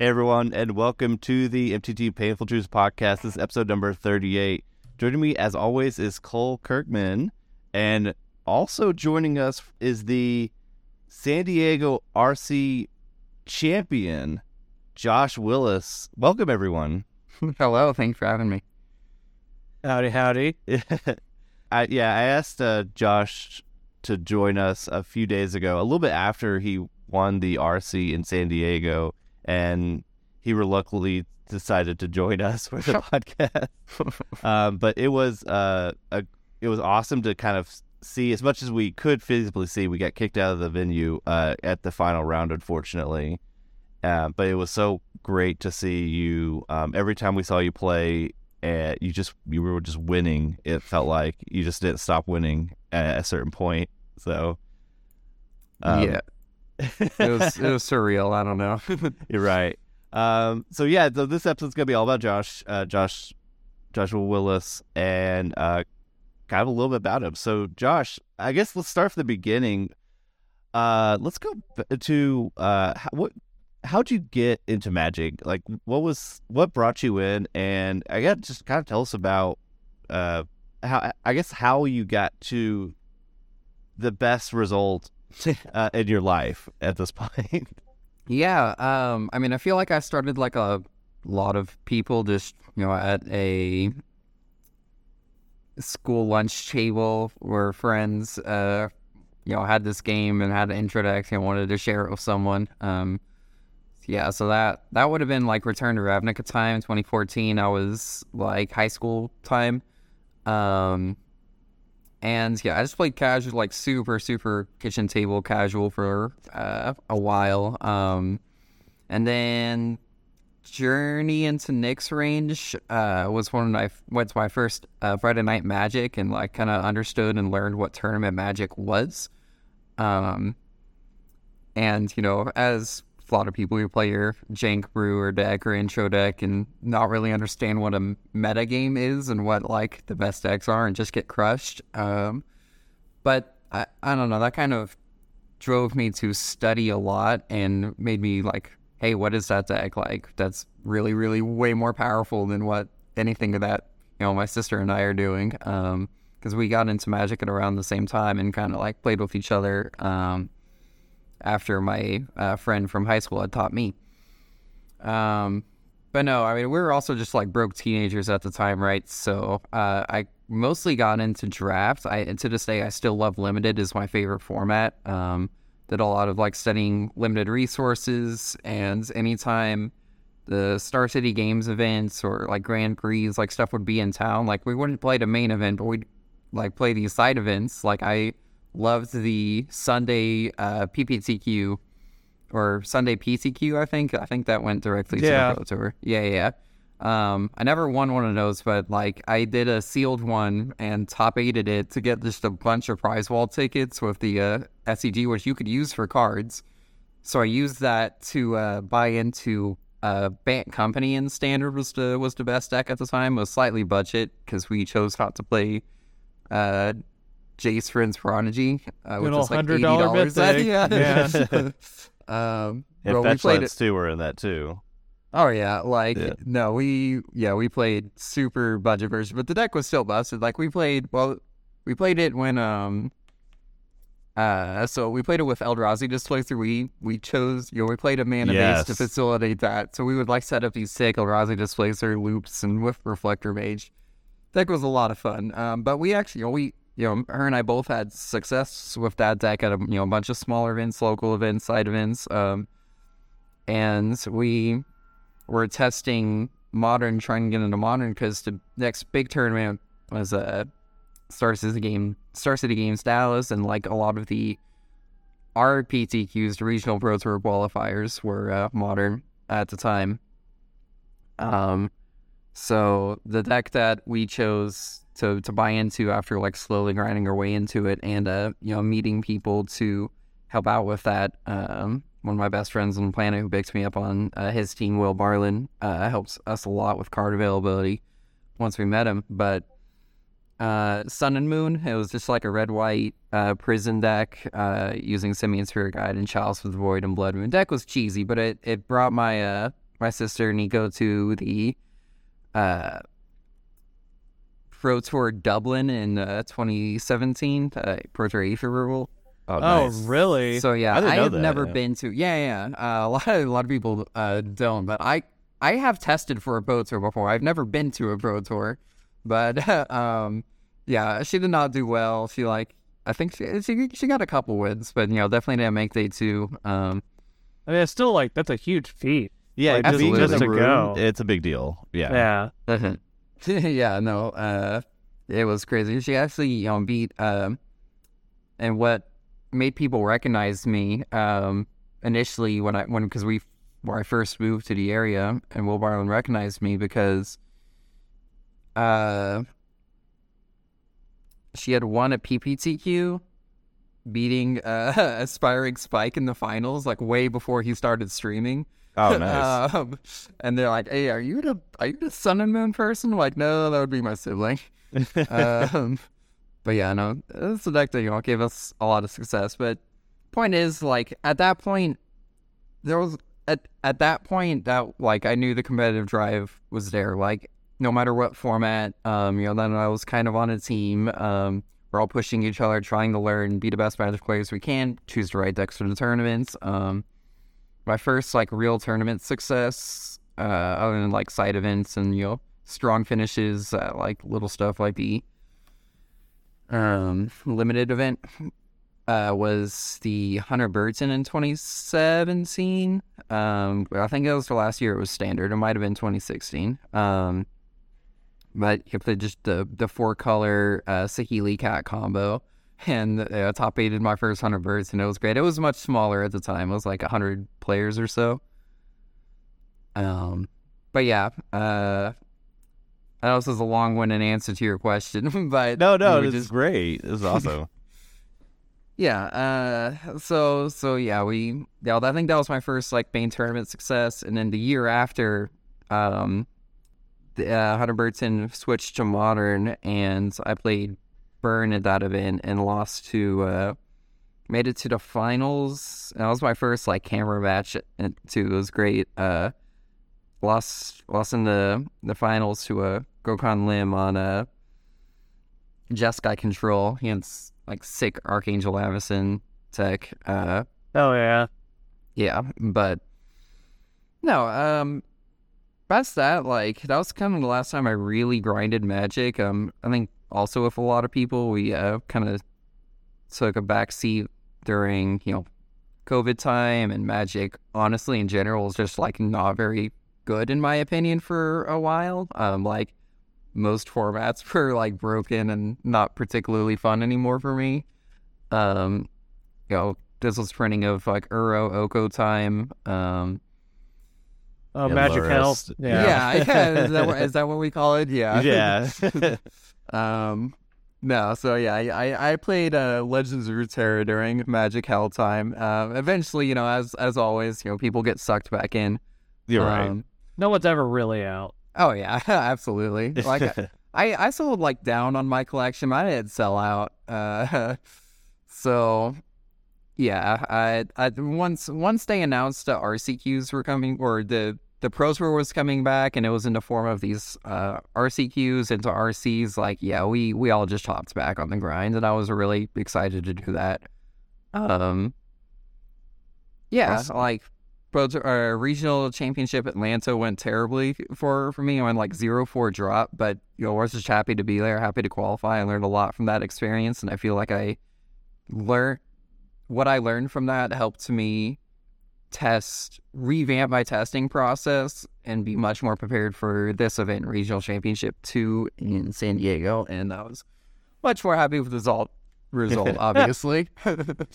Hey everyone, and welcome to the MTG Painful Truth Podcast. This is episode number 38. Joining me, as always, is Cole Kirkman, and also joining us is the San Diego RC champion, Josh Willis. Welcome, everyone. Hello, thanks for having me. Howdy. I asked Josh to join us a few days ago, a little bit after he won the RC in San Diego, and he reluctantly decided to join us for the podcast. But it was awesome to kind of see as much as we could physically see. We got kicked out of the venue at the final round, unfortunately. But it was so great to see you. Every time we saw you play, you were just winning. It felt like you just didn't stop winning at a certain point. So yeah. it was surreal. I don't know. You're right. So this episode's gonna be all about Joshua Willis, and kind of a little bit about him. So Josh, I guess let's start from the beginning. Let's go to how'd you get into Magic? Like, what brought you in? And I guess just kind of tell us about how you got to the best result in your life at this point. Yeah, I mean, I feel like I started like a lot of people, just, you know, at a school lunch table where friends, you know, had this game and had an intro deck and wanted to share it with someone. Yeah, so that would have been like Return to Ravnica time, 2014. I was like high school time. And yeah, I just played casual, like super, super kitchen table casual for a while. And then Journey into Nyx range was when I went to my first Friday Night Magic and like kind of understood and learned what tournament Magic was. And, you know, as a lot of people, you play your jank brewer deck or intro deck and not really understand what a meta game is and what like the best decks are and just get crushed. But I don't know, that kind of drove me to study a lot and made me like, hey, what is that deck like? That's really, really way more powerful than what anything that, you know, my sister and I are doing. Because we got into Magic at around the same time and kind of like played with each other. After my friend from high school had taught me. But no, I mean, we were also just like broke teenagers at the time, right? So I mostly got into draft. And to this day, I still love Limited is my favorite format. Did a lot of like studying Limited resources, and anytime the Star City Games events or like Grand Prix, like stuff would be in town, like we wouldn't play the main event, but we'd like play these side events. Like I loved the Sunday PPTQ or Sunday PCQ, I think. I think that went directly to the Pro Tour. Yeah. I never won one of those, but like I did a sealed one and top aided it to get just a bunch of prize wall tickets with the SCG, which you could use for cards. So I used that to buy into Bant Company in Standard was the best deck at the time. It was slightly budget because we chose not to play Jace Friends Prodigy, which is like $80. Yeah. Bro, we played it too. We're in that too. Oh yeah, like yeah. No, we played super budget version, but the deck was still busted. Like we played it when so we played it with Eldrazi Displacer. We chose, you know, we played a mana base to facilitate that. So we would like set up these sick Eldrazi Displacer loops and with Reflector Mage. Deck was a lot of fun. But we actually, you know, her and I both had success with that deck at a bunch of smaller events, local events, side events, and we were testing Modern, trying to get into Modern because the next big tournament was Star City Games, Dallas, and like a lot of the RPTQs, the Regional Pro Tour qualifiers, were Modern at the time. So the deck that we chose to buy into after like slowly grinding our way into it and meeting people to help out with that, one of my best friends on the planet who picks me up on his team, Will Berlin, helps us a lot with card availability once we met him. But Sun and Moon, it was just like a red white prison deck using Simian Spirit Guide and Chalice of the Void and Blood Moon. Deck was cheesy, but it brought my my sister and Nico to the Pro Tour Dublin in 2017, Pro Tour Ethereal. Oh, nice. Oh, really? So yeah, I've never been to. Yeah. A lot of people don't, but I have tested for a Pro Tour before. I've never been to a Pro Tour, but yeah, she did not do well. She I think she got a couple wins, but definitely didn't make day two. I mean, it's still that's a huge feat. Yeah, just to go, it's a big deal. Yeah. Yeah, no, it was crazy. She actually, beat, and what made people recognize me, initially when I first moved to the area, and Will Berlin recognized me because, she had won a PPTQ, beating Aspiring Spike in the finals, way before he started streaming. Oh, nice. And they're like, hey, are you the Sun and Moon person? I'm like, no, that would be my sibling. But yeah, no, it's a deck that gave us a lot of success. But point is, at that point, there was at that point that I knew the competitive drive was there. No matter what format, then I was kind of on a team. We're all pushing each other, trying to learn, be the best Magic players we can, choose the right decks for the tournaments. My first real tournament success, other than side events and strong finishes, little stuff like the limited event, was the Hunter Burton in 2017. I think it was the last year it was standard. It might have been 2016. But you played just the four color Sahili Cat combo. And top aided my first 100 birds, and it was great. It was much smaller at the time. It was 100 players or so. But yeah, I know this is a long-winded answer to your question, but no, this is great. This is awesome. Yeah. So yeah, I think that was my first main tournament success, and then the year after, Hunter Burton switched to Modern, and I played Burn at that event and lost to made it to the finals. That was my first camera match too. It was great. Lost in the finals to a Gokhan Lim on a Jeskai control against sick Archangel Avison tech. But no, past that, that was kind of the last time I really grinded Magic. I think also with a lot of people, we kind of took a backseat during, COVID time, and Magic, honestly, in general, is just, not very good, in my opinion, for a while. Most formats were, broken and not particularly fun anymore for me. This was printing of, Uro, Oko time, oh, yeah, Magic Health. Yeah. Is that what we call it? Yeah. No, so yeah, I played Legends of Runeterra during Magic Hell time. Eventually, as always, people get sucked back in. You're right. No one's ever really out. Oh yeah, absolutely. I sold down on my collection. I didn't sell out. So yeah, I once they announced the RCQs were coming, or the Pro Tour was coming back, and it was in the form of these RCQs into RCs. We all just hopped back on the grind, and I was really excited to do that. Awesome. Pro Tour, Regional Championship Atlanta went terribly for me. I went 0-4 drop, but I was just happy to be there, happy to qualify. I learned a lot from that experience, and I feel like what I learned from that helped me revamp my testing process and be much more prepared for this event, Regional Championship 2 in San Diego, and I was much more happy with the result obviously. But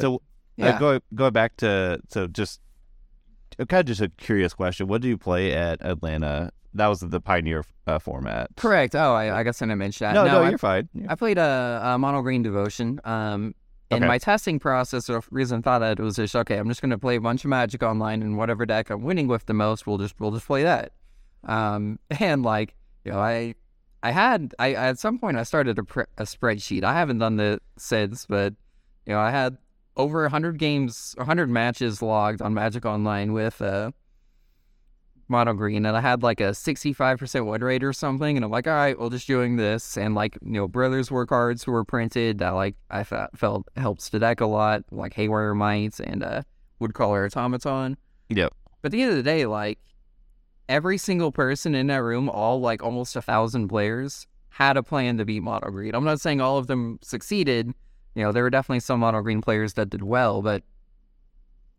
so yeah. Going back to, so just kind of just a curious question, what do you play at Atlanta? That was the Pioneer format, correct? Oh, I guess I didn't mention that. No, you're fine. Yeah. I played a Mono Green Devotion. In my testing process, the reason I thought that it was just, I'm just going to play a bunch of Magic Online, and whatever deck I'm winning with the most, we'll just play that. And I at some point I started a spreadsheet. I haven't done that since, but I had over 100 games, 100 matches logged on Magic Online with Mono Green, and I had like a 65% win rate or something, and I'm like, all right, well, just doing this, and like, you know, Brothers War cards were printed that like I felt helps the deck a lot, like Haywire Mites and Woodcrawler Automaton. Yep. But at the end of the day, like, every single person in that room, all like almost 1,000 players, had a plan to beat Mono Green. I'm not saying all of them succeeded. You know, there were definitely some Mono Green players that did well, but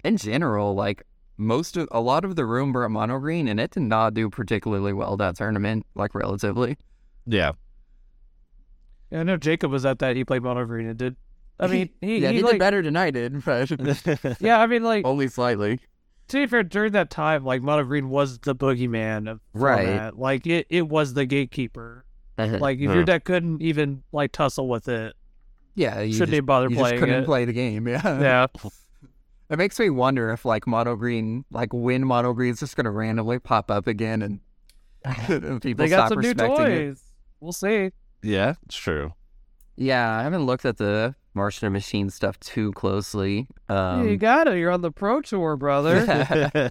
in general, like, a lot of the room were Mono Green, and it did not do particularly well that tournament, like, relatively. Yeah. Yeah, I know Jacob was at that. He played Mono Green and did. I mean, he did better than I did. But yeah, I mean, like, only slightly. To be fair, during that time, like, Mono Green was the boogeyman of format. Right. Like, it was the gatekeeper. Like, if your deck couldn't even, like, tussle with it, yeah, you shouldn't even bother playing it. You just couldn't play the game, yeah. Yeah. It makes me wonder if, like, Mono Green, like, when Mono Green's just going to randomly pop up again and people stop respecting it. They got some new toys. We'll see. Yeah, it's true. Yeah, I haven't looked at the Martian Machine stuff too closely. You got it. You're on the Pro Tour, brother.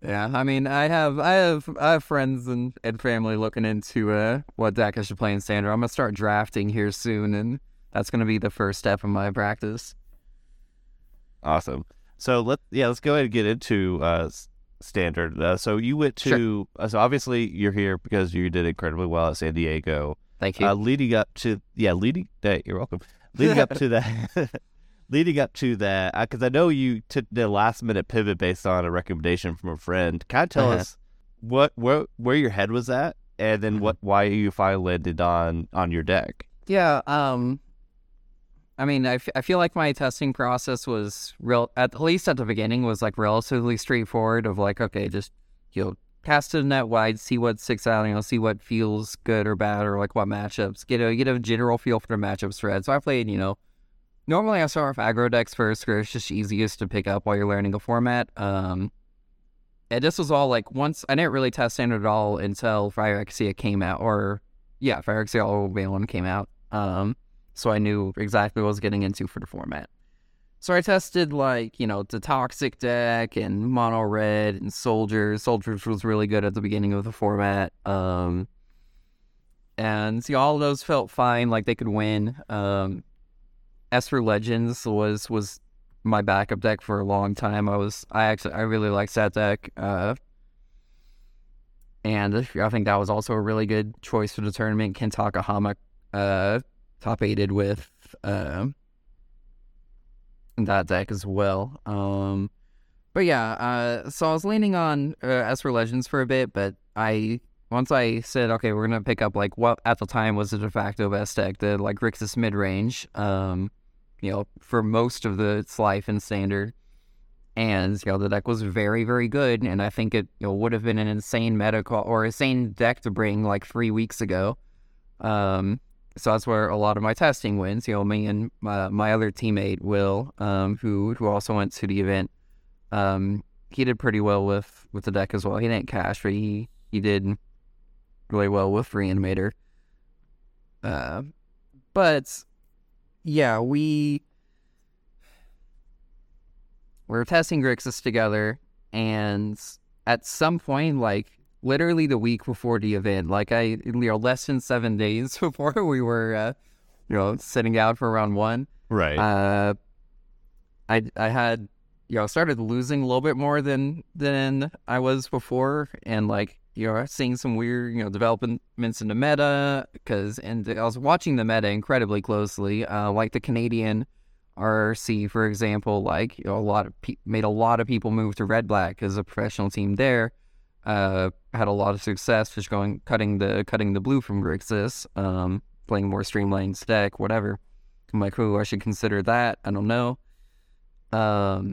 Yeah, I mean, I have friends and family looking into what deck I should play in Standard. I'm gonna start drafting here soon, and that's gonna be the first step in my practice. Awesome. So let's go ahead and get into Standard. So you went to so obviously you're here because you did incredibly well at San Diego. Thank you. You're welcome. Leading up to that, because I know you took the last minute pivot based on a recommendation from a friend. Can I tell us where your head was at, and then why you finally landed on your deck? Yeah, I mean, I feel like my testing process was at least at the beginning was like relatively straightforward. Of like, okay, just cast it a net wide, see what sticks out, see what feels good or bad, or like what matchups. Get a general feel for the matchup spread. So I played, normally I start with aggro decks first because it's just easiest to pick up while you're learning a format. And this was all like once I didn't really test Standard at all until Phyrexia came out, Phyrexia All Balon came out. So I knew exactly what I was getting into for the format. So I tested like, the Toxic deck and Mono Red and Soldiers. Soldiers was really good at the beginning of the format. And all of those felt fine, like they could win. Esper Legends was my backup deck for a long time. I really liked that deck. And I think that was also a really good choice for the tournament. Ken Takahama top aided with that deck as well. But yeah, so I was leaning on Esper Legends for a bit, but once I said, okay, we're going to pick up, like, what at the time was the de facto best deck, the, like, Grixis midrange, for most of its life in Standard. And, the deck was very, very good, and I think it would have been an insane meta call, or insane deck to bring, like, 3 weeks ago. So that's where a lot of my testing wins. Me and my other teammate, Will, who also went to the event, he did pretty well with the deck as well. He didn't cash, but he did really well with Reanimator. But yeah, we're testing Grixis together, and at some point, like literally the week before the event, like less than 7 days before we were sitting out for round one. Right. I had started losing a little bit more than I was before, and like seeing some weird, developments in the meta, and I was watching the meta incredibly closely, like the Canadian RC, for example, like, made a lot of people move to Red-Black because a professional team there had a lot of success just cutting the blue from Grixis, playing more streamlined deck, whatever. I'm like, I should consider that. I don't know. So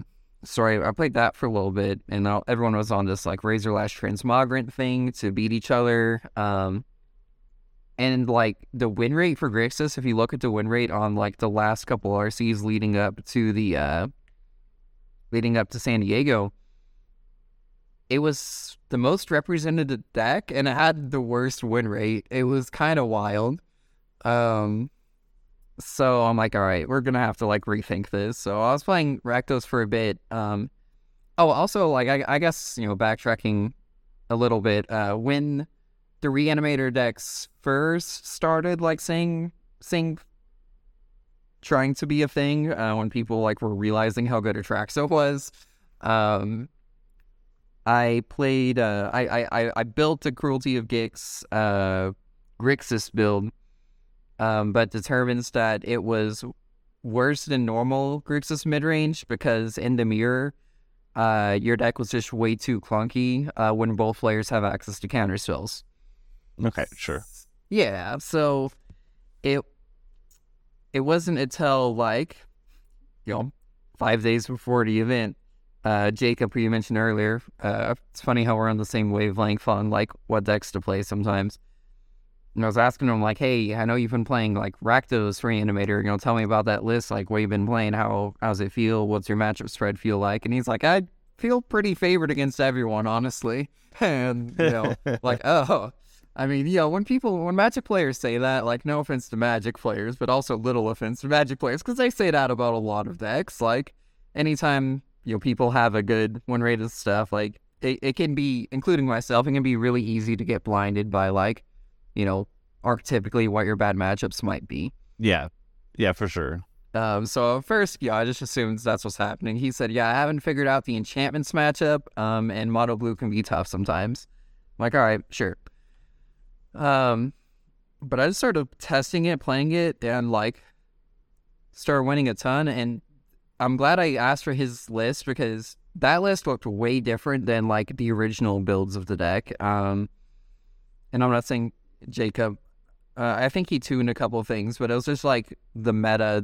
I played that for a little bit, and everyone was on this like Razorlash Transmogrant thing to beat each other. And like the win rate for Grixis, if you look at the win rate on like the last couple RCs leading up to San Diego, it was the most represented deck, and it had the worst win rate. It was kind of wild. So I'm like, all right, we're going to have to like rethink this. So I was playing Rakdos for a bit. I guess, you know, backtracking a little bit, when the Reanimator decks first started like trying to be a thing, when people like were realizing how good Atraxa was, I played, I built a Cruelty of Gix, Grixis build, but determines that it was worse than normal Grixis midrange because in the mirror, your deck was just way too clunky when both players have access to counter spells. Okay, sure. Yeah, so it wasn't until like, you know, 5 days before the event, Jacob, who you mentioned earlier, it's funny how we're on the same wavelength on like what decks to play sometimes. And I was asking him, like, hey, I know you've been playing, like, Rakdos Reanimator. You know, tell me about that list. Like, what you've been playing. How's it feel? What's your matchup spread feel like? And he's like, I feel pretty favored against everyone, honestly. And, you know, like, oh. I mean, you know, when Magic players say that, like, no offense to Magic players, but also little offense to Magic players, because they say that about a lot of decks. Like, anytime, you know, people have a good win-rated stuff, like, it can be, including myself, it can be really easy to get blinded by, like, you know, archetypically what your bad matchups might be. Yeah. Yeah, for sure. So first, yeah, I just assumed that's what's happening. He said, yeah, I haven't figured out the enchantments matchup, and mono blue can be tough sometimes. I'm like, all right, sure. But I just started testing it, playing it, and, like, started winning a ton. And I'm glad I asked for his list because that list looked way different than, like, the original builds of the deck. And I'm not saying Jacob, I think he tuned a couple of things, but it was just like the meta,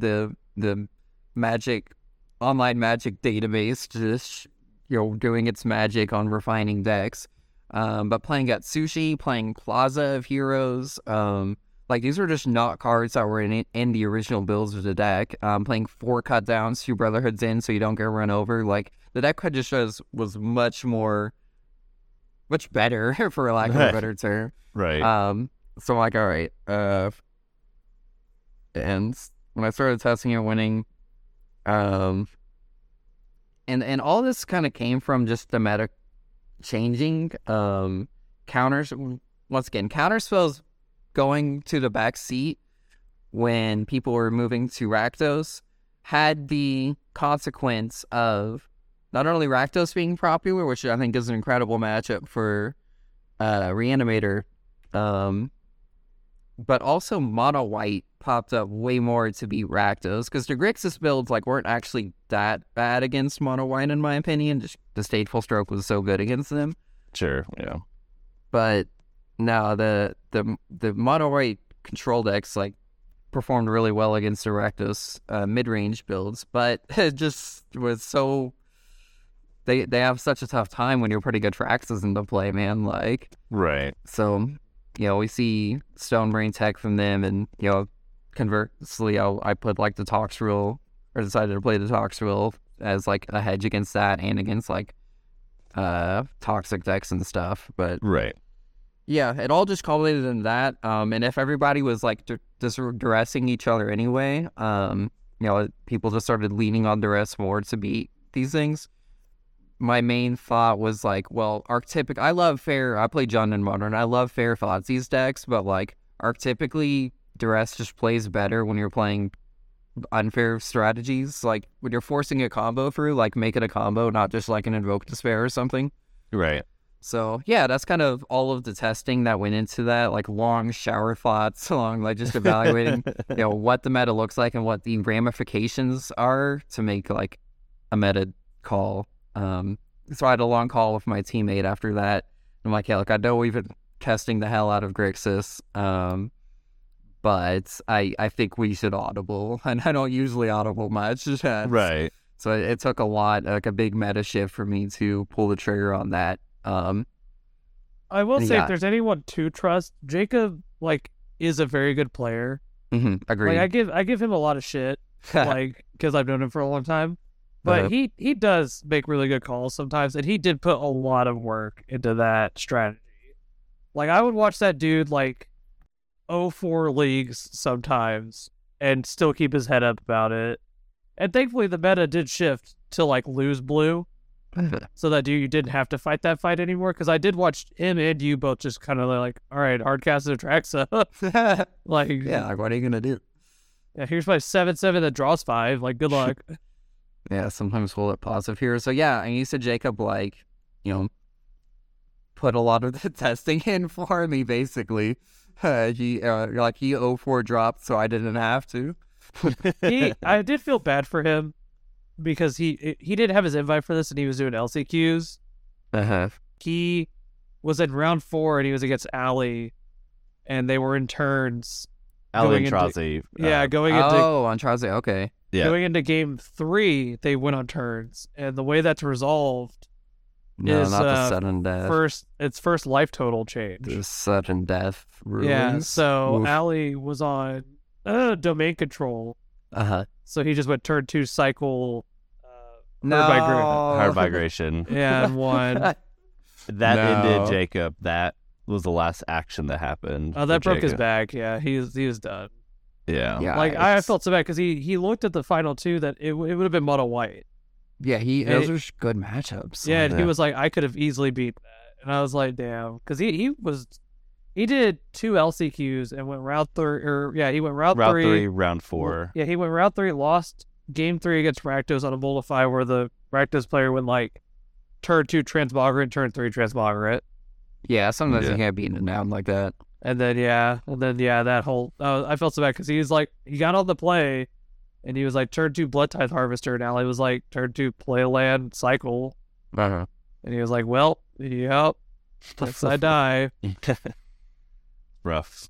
the Magic Online Magic database, just, you know, doing its magic on refining decks. But playing Atsushi, playing Plaza of Heroes, like these were just not cards that were in the original builds of the deck. Playing 4 cut downs, 2 brotherhoods in, so you don't get run over. Like the deck just was much better, for lack of a better term. Right. So I'm like, all right. And when I started testing and winning, and all this kind of came from just the meta changing. Counters, once again, counter spells going to the back seat when people were moving to Rakdos had the consequence of not only Rakdos being popular, which I think is an incredible matchup for Reanimator, but also mono white popped up way more to beat Rakdos because the Grixis builds like weren't actually that bad against mono white in my opinion. Just the Stateful Stroke was so good against them. Sure, yeah. But no, the mono white control decks like performed really well against the Rakdos mid range builds, but it just was so. They have such a tough time when you're putting Atraxas into play, man. Like, right. So, you know, we see Stonebrain tech from them, and, you know, conversely, I put like the Toxrill, or decided to play the Toxrill as like a hedge against that and against like toxic decks and stuff. But right. Yeah, it all just culminated in that. And if everybody was like duressing each other anyway, you know, people just started leaning on duress more to beat these things. My main thought was like, well, archetypic. I love fair. I play Jund in Modern. I love fair Thoughtseize decks, but like archetypically, duress just plays better when you're playing unfair strategies. Like when you're forcing a combo through, like make it a combo, not just like an Invoke Despair or something. Right. So yeah, that's kind of all of the testing that went into that. Like long shower thoughts, long like just evaluating, you know, what the meta looks like and what the ramifications are to make like a meta call. So I had a long call with my teammate after that. I'm like, yeah, look, I know we've been testing the hell out of Grixis, but I think we should audible, and I don't usually audible much. Right. So it took a lot, like a big meta shift for me to pull the trigger on that. I will say, if there's anyone to trust, Jacob, like, is a very good player. Mm-hmm, agreed. Like, I give him a lot of shit, like, because I've known him for a long time. But he does make really good calls sometimes, and he did put a lot of work into that strategy. Like, I would watch that dude, like, 0-4 leagues sometimes and still keep his head up about it. And thankfully, the meta did shift to, like, lose blue, so that you didn't have to fight that fight anymore. Because I did watch him and you both just kind of like, all right, hardcast the Traxa. Like, yeah, like, what are you going to do? Yeah, here's my 7/7 that draws 5. Like, good luck. Yeah, sometimes we'll let positive here. So, yeah, and you said Jacob, like, you know, put a lot of the testing in for me, basically. He 0-4 dropped, so I didn't have to. I did feel bad for him because he didn't have his invite for this and he was doing LCQs. Uh-huh. He was in round 4 and he was against Allie and they were in turns. Allie and Trazi. Yeah, going into... Oh, on Trazi, okay. Yeah. Going into game 3, they went on turns. And the way that's resolved is not the sudden death. It's first life total change. The sudden death rules. Yeah, so Allie was on domain control. Uh-huh. So he just went turn 2 cycle hard migration. Yeah, and won. Ended Jacob. That was the last action that happened. Oh, that broke Jacob. His back. Yeah, he was done. Yeah. Like, it's... I felt so bad because he looked at the final 2 that it would have been mono white. Yeah, those are good matchups. Yeah, and he was like, I could have easily beat that. And I was like, damn. Because he did 2 LCQs and went round 3. He went round 3. Round 3, round 4. Yeah, he went round 3, lost game 3 against Rakdos on a Molify where the Rakdos player went like turn 2 transmogger and turn 3 transmogger it. Yeah, sometimes you can't beat him down like that. And then that whole... I felt so bad because he was like, he got on the play and he was like, turn 2 blood tithe harvester, and Allie was like, turn 2 play land cycle. Uh-huh. And he was like, well, yep, that's I die. Rough.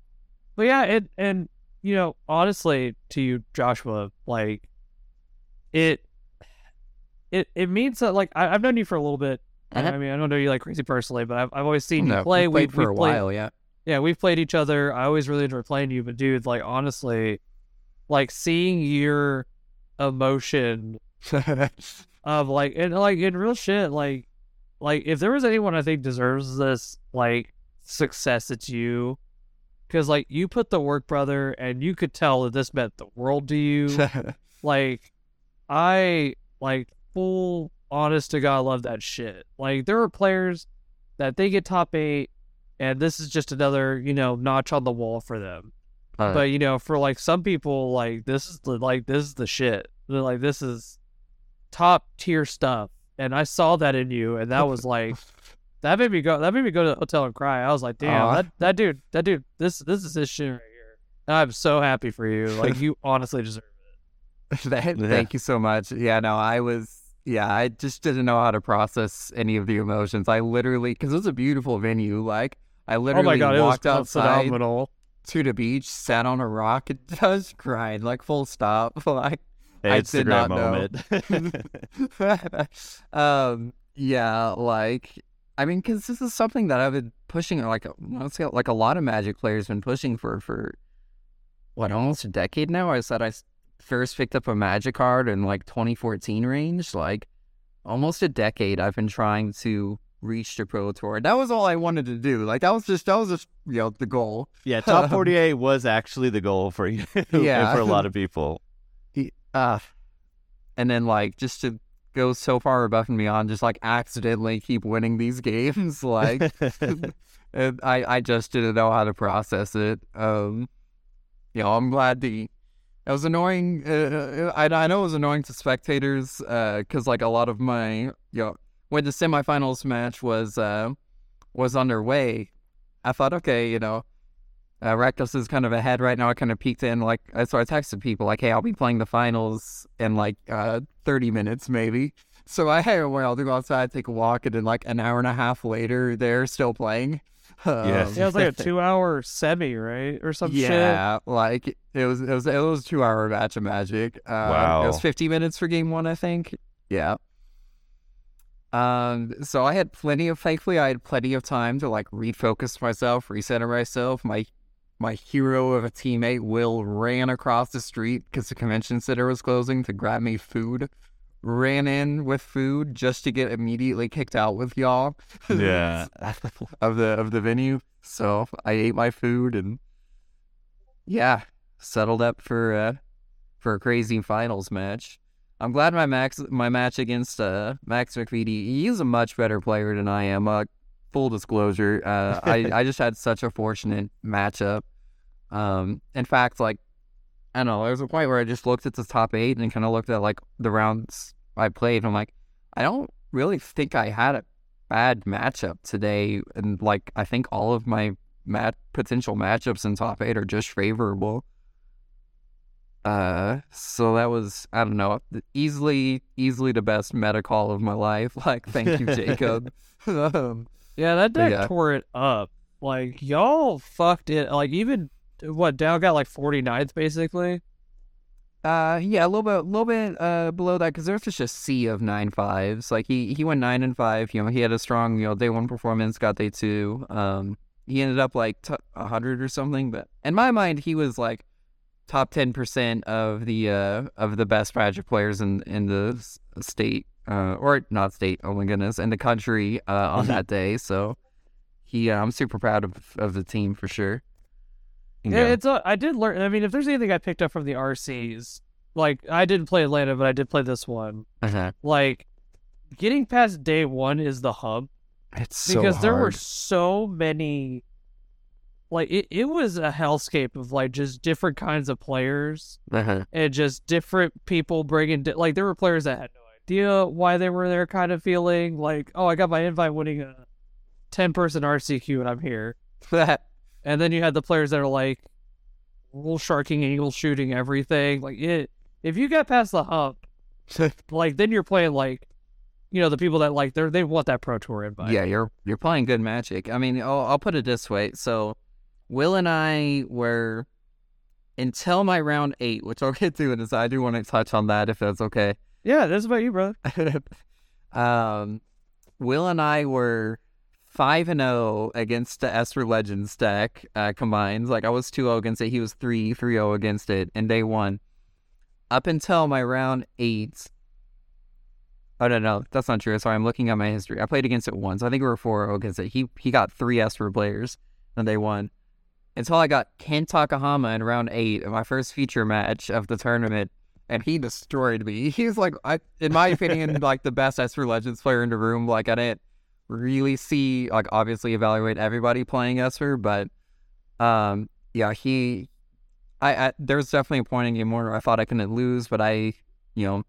But yeah, and you know, honestly, to you, Joshua, like, it means that, like, I've known you for a little bit. Uh-huh. I mean, I don't know you like crazy personally, but I've always seen you play. We've played for a while, yeah. Yeah, we've played each other. I always really enjoy playing you, but dude, like, honestly, like, seeing your emotion of like in real shit, like if there was anyone I think deserves this like success, it's you, because like you put the work, brother, and you could tell that this meant the world to you. Like, I like full honest to God love that shit. Like, there are players that they get top 8. And this is just another, you know, notch on the wall for them. Right. But, you know, for, like, some people, like, this is the shit. They're like, this is top-tier stuff. And I saw that in you, and that was, like, that made me go to the hotel and cry. I was like, damn, that dude, this is his shit right here. And I'm so happy for you. Like, you honestly deserve it. Thank you so much. Yeah, no, I just didn't know how to process any of the emotions. I literally, because it was a beautiful venue, like, I literally walked outside to the beach, sat on a rock, and just cried, like, full stop. Like, I did not know. Yeah, like, I mean, because this is something that I've been pushing, like, let's say, like, a lot of Magic players have been pushing for what, almost a decade now? I said I first picked up a Magic card in, like, 2014 range. Like, almost a decade I've been trying to reach the Pro Tour. That was all I wanted to do. Like, that was just, you know, the goal. Yeah, top 48 was actually the goal for you. Yeah. And for a lot of people. And then, like, just to go so far above and beyond, just, like, accidentally keep winning these games. Like, I just didn't know how to process it. You know, I'm glad it was annoying. I know it was annoying to spectators because, like, a lot of my, you know, when the semifinals match was underway, I thought, okay, you know, Rakdos is kind of ahead right now. I kind of peeked in, like, so I texted people, like, hey, I'll be playing the finals in, like, 30 minutes maybe. So I'll go outside, take a walk, and then, like, an hour and a half later, they're still playing. Yes. Yeah, it was like a 2-hour semi, right, or some shit. Yeah, like it was a 2-hour match of Magic. Wow, it was 50 minutes for game 1, I think. Yeah. So I had plenty of time to, like, refocus myself, recenter myself. My hero of a teammate, Will, ran across the street because the convention center was closing to grab me food. Ran in with food just to get immediately kicked out with y'all. Yeah. of the venue. So I ate my food and yeah. settled up for a crazy finals match. I'm glad my match against Max McVitie, he is a much better player than I am. Full disclosure, I just had such a fortunate matchup. In fact, like, I don't know, there was a point where I just looked at the top eight and kind of looked at, like, the rounds I played, and I'm like, I don't really think I had a bad matchup today, and, like, I think all of my potential matchups in top eight are just favorable. So that was, I don't know, easily the best meta call of my life. Like, thank you, Jacob. Yeah, that deck tore it up. Like, y'all fucked it. Like, even, what, Dow got like 49th, basically? Yeah, a little bit below that, because there's just a sea of 9-5s. Like, he went 9-5, you know, he had a strong, you know, day one performance, got day two. He ended up, like, 100 or something, but in my mind, he was, like, top 10% of the best Magic players in the state, or not state, oh my goodness, in the country on that day. So I'm super proud of the team for sure. Yeah, I did learn. I mean, if there's anything I picked up from the RCs, like, I didn't play Atlanta, but I did play this one. Uh-huh. Like, getting past day one is the hub. It's so hard. Because there were so many. Like, it was a hellscape of, like, just different kinds of players, uh-huh, and just different people bringing... like, there were players that had no idea why they were there, kind of feeling like, oh, I got my invite winning a 10-person RCQ and I'm here. And then you had the players that are, like, rule sharking, eagle shooting, everything. Like, if you got past the hump, like, then you're playing, like, you know, the people that, like, they want that Pro Tour invite. Yeah, you're playing good Magic. I mean, I'll put it this way. So... Will and I were, until my round 8, which I'll get to, and I do want to touch on that if that's okay. Yeah, that's about you, brother. Will and I were 5-0 against the Esper Legends deck combined. Like, I was 2-0 against it. He was 3-0 against it in day 1. Up until my round 8. Oh, no, that's not true. Sorry, I'm looking at my history. I played against it once. I think we were 4-0 against it. He got 3 Esper players on day 1. Until I got Ken Takahama in round 8 in my first feature match of the tournament, and he destroyed me. He's like, in my opinion, like the best Esper Legends player in the room. Like, I didn't really see, like, obviously evaluate everybody playing Esper, but yeah, there was definitely a point in game one where I thought I couldn't lose, but I, you know,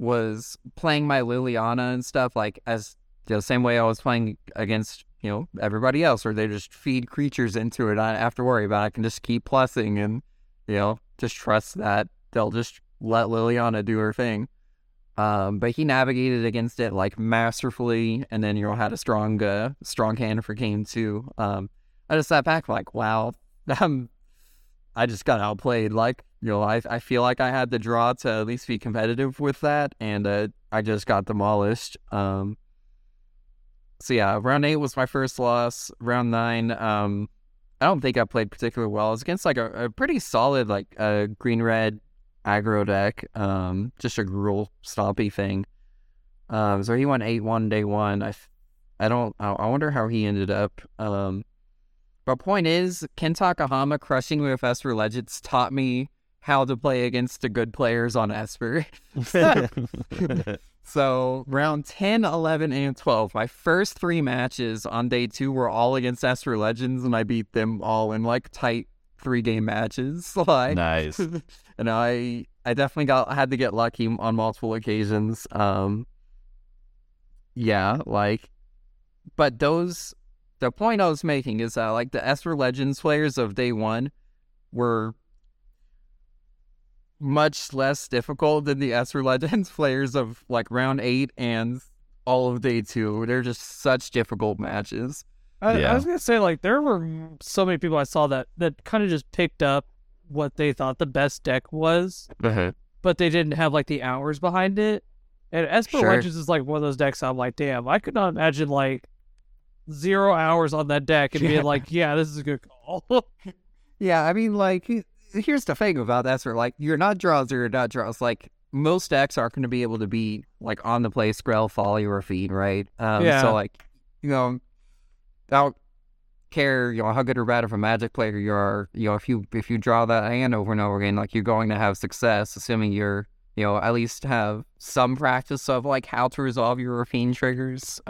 was playing my Liliana and stuff, like, as the same way I was playing against, you know, everybody else, or they just feed creatures into it. I don't have to worry about it. I can just keep plussing and, you know, just trust that they'll just let Liliana do her thing. But he navigated against it, like, masterfully, and then, you know, had a strong hand for game two. I just sat back like, wow, I just got outplayed. Like, you know, I feel like I had the draw to at least be competitive with that, and I just got demolished. So yeah, round 8 was my first loss. Round 9, I don't think I played particularly well. I was against, like, a pretty solid, like, green-red aggro deck, just a gruel stompy thing. So he won 8-1 day 1. I wonder how he ended up. But point is, Ken Takahama crushing me with Esper Legends taught me how to play against the good players on Esper. So round 10, 11, and 12, my first 3 matches on day 2 were all against Esper Legends, and I beat them all in, like, tight 3-game matches. Like, nice. And I definitely had to get lucky on multiple occasions. Yeah, like, but the point I was making is that, like, the Esper Legends players of day 1 were much less difficult than the Esper Legends players of, like, round 8 and all of day 2. They're just such difficult matches. I was going to say, like, there were so many people I saw that kind of just picked up what they thought the best deck was, uh-huh, but they didn't have, like, the hours behind it. And Esper Legends is, like, one of those decks I'm like, damn, I could not imagine, like, 0 hours on that deck and being like, yeah, this is a good call. Yeah, I mean, like... Here's the thing about Esper, like, you're not draws or you're not draws. Like, most decks aren't going to be able to beat, like, on the play Skrell, Folly, or Fiend, right? So, like, you know, care, you know, how good or bad of a Magic player you are, you know, if you draw that hand over and over again, like, you're going to have success, assuming you're, you know, at least have some practice of, like, how to resolve your Raphine triggers,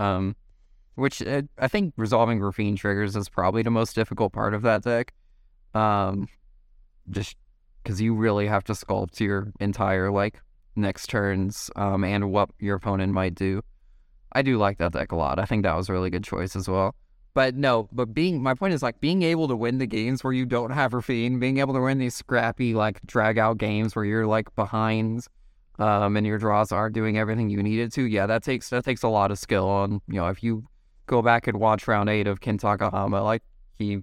which I think resolving Raphine triggers is probably the most difficult part of that deck, just because you really have to sculpt your entire, like, next turns, and what your opponent might do. I do like that deck a lot. I think that was a really good choice as well. But no, but my point is, like, being able to win the games where you don't have Raphine, being able to win these scrappy, like, drag out games where you're, like, behind, and your draws aren't doing everything you needed to. Yeah, that takes a lot of skill on, you know, if you go back and watch round 8 of Ken Takahama, like, he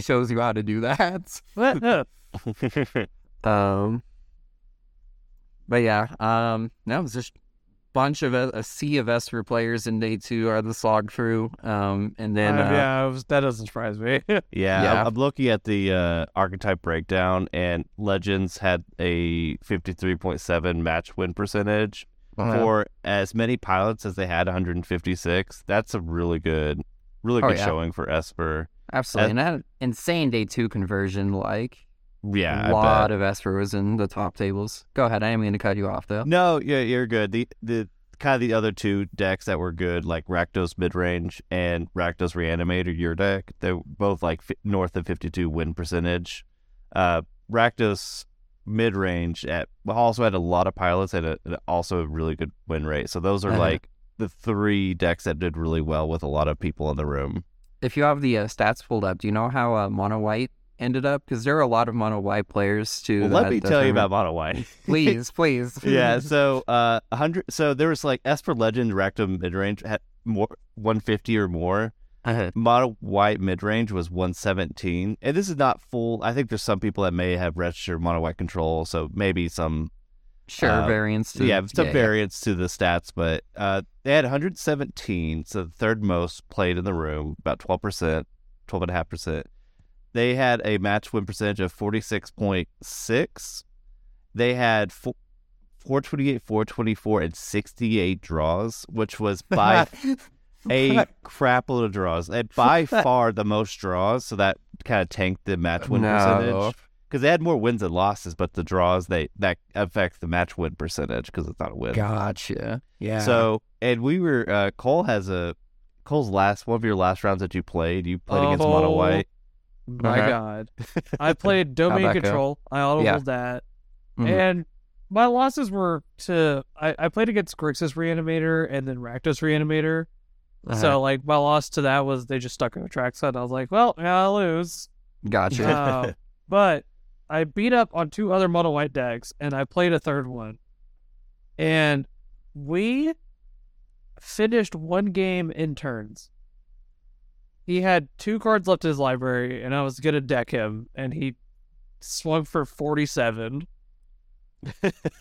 shows you how to do that. But yeah, that was just bunch of a sea of Esper players in day 2 are the slog through, and then that doesn't surprise me. Yeah. I'm looking at the archetype breakdown, and Legends had a 53.7 match win percentage for as many pilots as they had, 156. That's a really good showing for Esper. Absolutely, and that insane day 2 conversion, like. Yeah, a lot of Esper was in the top tables. Go ahead, I am going to cut you off though. No, yeah, you're good. The kind of the other two decks that were good, like Rakdos Midrange and Rakdos Reanimator, your deck, they're both like north of 52 win percentage. Rakdos Midrange also had a lot of pilots and also a really good win rate. So those are like the three decks that did really well with a lot of people in the room. If you have the stats pulled up, do you know how Mono White ended up? Because there are a lot of Mono White players too. Well, let me tell you about Mono White. please. Yeah, so 100. So there was like Esper Legend, Rakdos Midrange had more 150 or more. Mono White Midrange was 117, and this is not full. I think there's some people that may have registered Mono White control, so maybe some variance to variance to the stats, but they had 117, so the third most played in the room, about 12.5%. They had a match win percentage of 46.6. They had 428, 424, and 68 draws, which was by a crap load of draws. And by far the most draws, so that kind of tanked the match win percentage. Because they had more wins than losses, but the draws, that affects the match win percentage because it's not a win. Gotcha. Yeah. So, and we were, Cole's one of your last rounds that you played against Mono White. My God. I played Domain Control. I auto-rolled that. Mm-hmm. And my losses were to... I played against Grixis Reanimator and then Rakdos Reanimator. So, like, my loss to that was they just stuck in a track set. I was like, well, yeah, I lose. Gotcha. But I beat up on two other Mono White decks, and I played a third one. And we finished one game in turns. He had 2 cards left in his library, and I was going to deck him, and he swung for 47.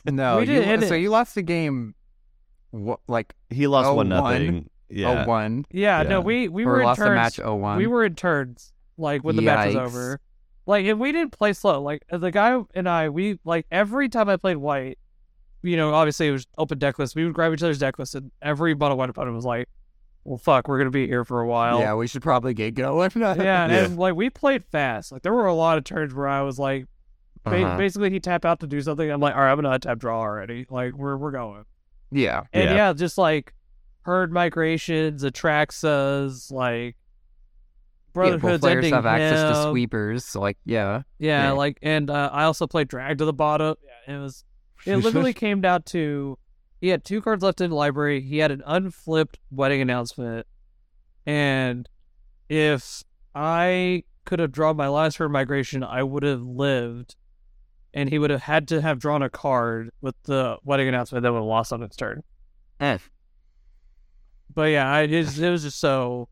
No, so you lost the game, like... He lost 1-0. Yeah. 0-1. Yeah, no, we were in turns. The match 0-1. We were in turns, like, when the match was over. Like, and we didn't play slow. Like, the guy and I, we, like, every time I played White, you know, obviously it was open deck list. We would grab each other's deck list, and every Mono White opponent was like, well, fuck, we're going to be here for a while. Yeah, we should probably get going. And like, we played fast. Like, there were a lot of turns where I was like, basically, he tapped out to do something. I'm like, all right, I'm going to untap draw already. Like, we're going. Yeah. And just like herd migrations, Atraxas, like Brotherhoods ending. Players have access to sweepers. So like, yeah, like, and I also played Drag to the Bottom. Yeah, it literally came down to... He had 2 cards left in the library. He had an unflipped wedding announcement. And if I could have drawn my last herd migration, I would have lived. And he would have had to have drawn a card with the wedding announcement that would have lost on his turn. But yeah, it was just so...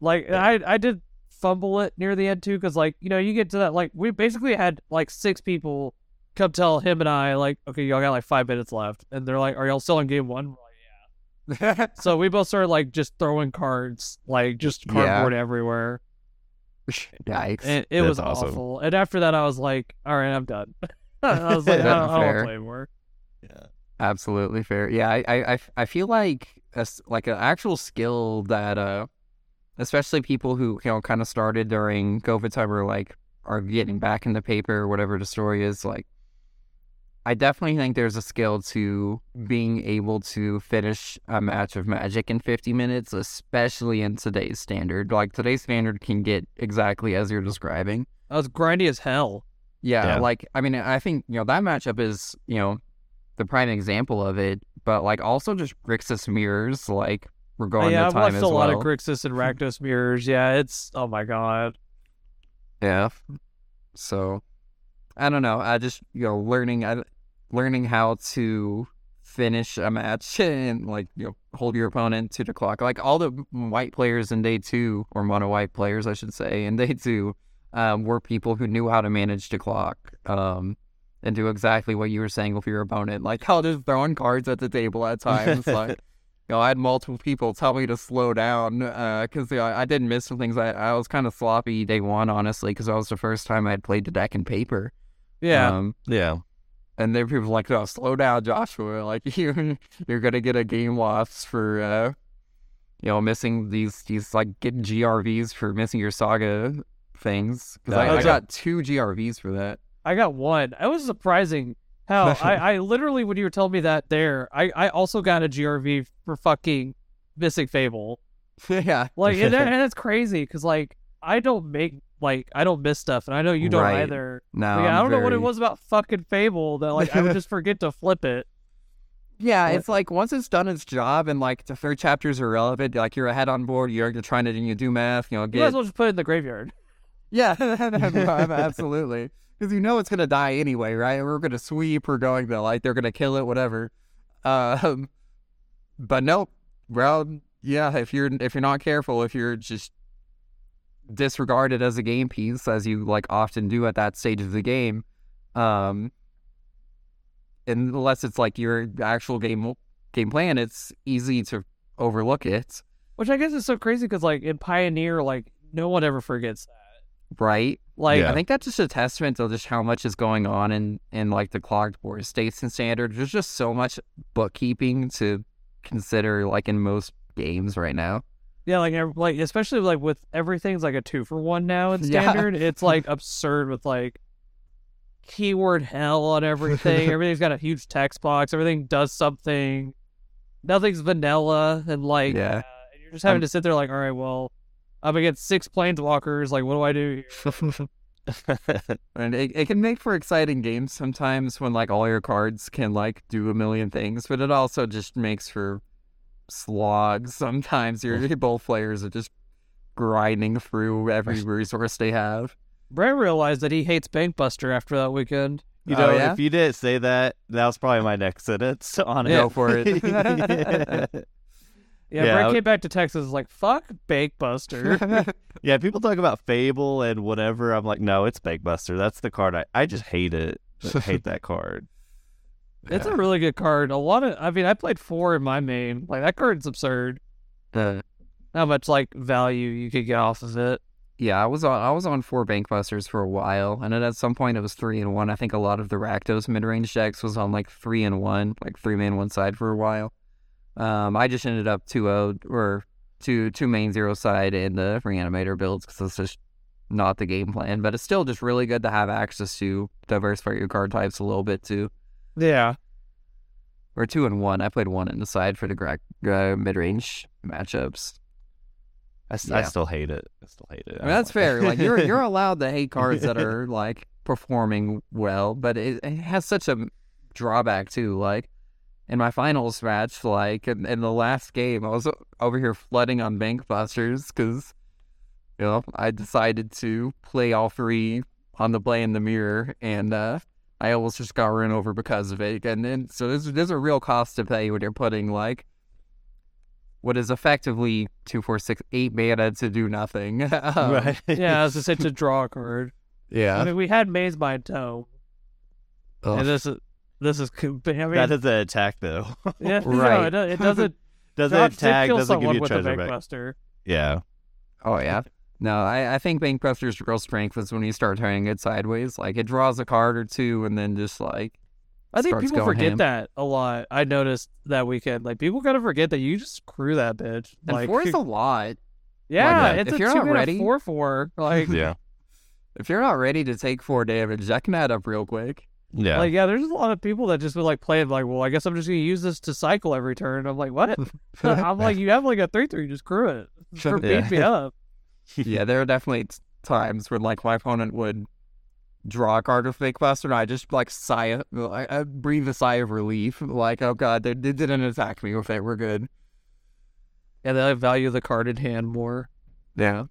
Like, I did fumble it near the end, too, because, like, you know, you get to that... Like, we basically had, like, 6 people... Come tell him and I, like, okay, y'all got like 5 minutes left, and they're like, are y'all still in game one? We're like, yeah. So we both started like just throwing cards, like just cardboard everywhere. Yikes! And it was awesome. Awful. And after that, I was like, all right, I'm done. I was like, I don't want to play anymore. Yeah, absolutely fair. Yeah, I feel like an actual skill that especially people who, you know, kind of started during COVID time or like are getting back into paper or whatever the story is, like, I definitely think there's a skill to being able to finish a match of Magic in 50 minutes, especially in today's standard. Like, today's standard can get exactly as you're describing. Oh, it's grindy as hell. Yeah, like, I mean, I think, you know, that matchup is, you know, the prime example of it, but, like, also just Grixis Mirrors, like, regarding the time as well. Yeah, I've watched a lot of Grixis and Rakdos Mirrors. Yeah, it's, oh my god. Yeah, so... I don't know. I just, you know, learning how to finish a match and, like, you know, hold your opponent to the clock. Like, all the white players in day two, or mono white players, I should say, in day two, were people who knew how to manage the clock and do exactly what you were saying with your opponent. Like, I'll just throwing cards at the table at times. Like, you know, I had multiple people tell me to slow down because, you know, I did miss some things. I was kind of sloppy day one, honestly, because that was the first time I had played the deck in paper. Yeah, and there were people like, "No, slow down, Joshua. Like, you're gonna get a game loss for, you know, missing these like getting GRVs for missing your saga things." Because I got 2 GRVs for that. I got 1. It was surprising how I literally, when you were telling me that there, I also got a GRV for fucking missing Fable. Yeah, like, and it's crazy because, like, I don't make. Like, I don't miss stuff, and I know you don't either. No, like, I don't know what it was about fucking Fable that, like, I would just forget to flip it. Yeah, but... it's like, once it's done its job, and, like, the third chapters are relevant, like, you're ahead on board, you're trying to do math, you know, You might as well just put it in the graveyard. Yeah, absolutely. Because you know it's going to die anyway, right? We're going to sweep, we're going to, like, they're going to kill it, whatever. But nope. Well, yeah, if you're not careful, if you're just... disregard it as a game piece, as you, like, often do at that stage of the game, unless it's like your actual game plan, it's easy to overlook it, which I guess is so crazy because, like, in Pioneer, like, no one ever forgets that, right? Like, I think that's just a testament to just how much is going on in like the clogged board states and standard. There's just so much bookkeeping to consider, like, in most games right now. Yeah, like especially, like, with everything's like a 2-for-1 now in standard. Yeah. It's like absurd with, like, keyword hell on everything. Everything's got a huge text box. Everything does something. Nothing's vanilla, and, like, and you're just having to sit there like, all right, well, I'm against 6 planeswalkers. Like, what do I do here? And it can make for exciting games sometimes when, like, all your cards can, like, do a million things, but it also just makes for slogs. Sometimes your both players are just grinding through every resource they have. Bray realized that he hates Bankbuster after that weekend. You know, if you didn't say that, that was probably my next sentence on it. Go for it. Bray came back to Texas like, fuck Bankbuster. Yeah, people talk about Fable and whatever. I'm like, no, it's Bankbuster. That's the card. I just hate it. I hate that card. It's a really good card. I played 4 in my main. Like, that card's absurd. How much, like, value you could get off of it. Yeah, I was on 4 Bankbusters for a while, and then at some point it was 3-1. I think a lot of the Rakdos mid-range decks was on, like, 3-1, like 3-man 1-side for a while. I just ended up 2-0 or 2-main 0-side in the Reanimator builds because it's just not the game plan. But it's still just really good to have access to diversify your card types a little bit too. Yeah. Or 2-1. I played 1 in the side for the mid-range matchups. I still hate it. I mean, that's fair. Like, you're allowed to hate cards that are, like, performing well, but it has such a drawback too. Like, in my finals match, like, in the last game, I was over here flooding on Bankbusters because, you know, I decided to play all 3 on the play in the mirror, and I almost just got run over because of it. And then, so there's a real cost to pay when you're putting, like, what is effectively 2, 4, 6, 8 mana to do nothing. Right. Yeah, I was just saying, to draw a card. Yeah. I mean, we had Maze Mind Toe. And this is I mean, that doesn't attack, though. Yeah, right. No, it doesn't. Doesn't attack, doesn't give you treasure back. Yeah. Oh, yeah. No, I think Bankbuster's real strength is when you start turning it sideways. Like, it draws a card or 2, and then just, like, I think people forget that a lot. I noticed that weekend. Like, people kind of forget that you just screw that bitch. And like, 4 is a lot. Yeah, it's if a 2-4/4. Like, yeah, if you're not ready to take 4 damage, that can add up real quick. Yeah, like yeah, there's a lot of people that just would like play it like, well, I guess I'm just gonna use this to cycle every turn. I'm like, what? I'm like, you have like a 3/3, just screw it. For beat me up. Yeah, there are definitely times where like my opponent would draw a card with Fake Buster, and I just like sigh, I breathe a sigh of relief, like, oh god, they didn't attack me. Okay, we're good. Yeah, they value the card in hand more. Yeah.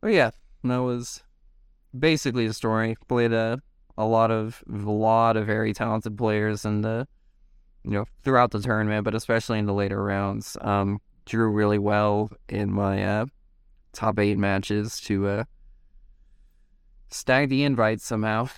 But yeah, that was basically the story. Played a lot of very talented players in the, you know, throughout the tournament, but especially in the later rounds. Drew really well in my top 8 matches to snag the invite somehow.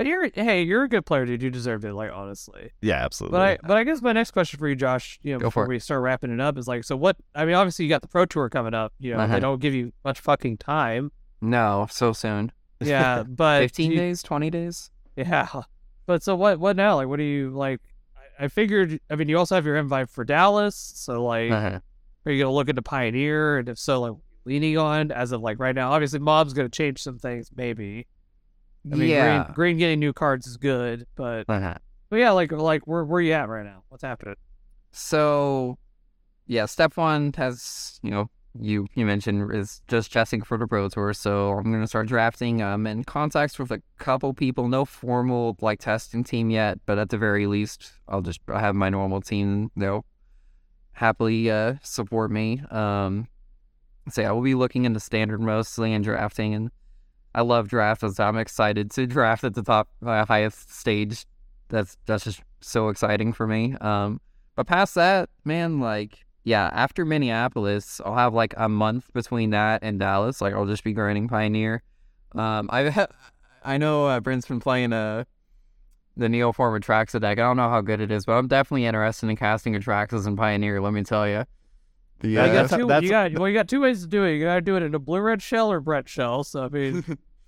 You're a good player, dude. You deserved it, like, honestly. Yeah, absolutely. But I guess my next question for you, Josh, you know, before we start wrapping it up is like, so what, I mean, obviously you got the Pro Tour coming up, you know, they don't give you much fucking time. No, so soon. Yeah, but 15 days, 20 days? Yeah. But so what now? Like, what do you, like, I figured, I mean, you also have your invite for Dallas, so like, are you going to look into Pioneer? And if so, like, leaning on as of like right now, obviously Mob's going to change some things, maybe. I mean, yeah. Green getting new cards is good, but yeah, like where you at right now? What's happening? So, yeah, step one has, you know, you mentioned is just testing for the Pro Tour, so I'm going to start drafting. I'm in contacts with a couple people, no formal like testing team yet, but at the very least, I'll have my normal team, they'll happily support me. So yeah, I will be looking into standard mostly and drafting, and I love draft, so I'm excited to draft at the top highest stage. That's just so exciting for me. But past that, man, like, yeah, after Minneapolis, I'll have like a month between that and Dallas. Like, I'll just be grinding Pioneer. I know Brent's been playing the Neoform Atraxa deck. I don't know how good it is, but I'm definitely interested in casting Atraxas in Pioneer, let me tell you. Yeah, you got two ways to do it. You gotta do it in a blue-red shell or Brett shell. So I mean,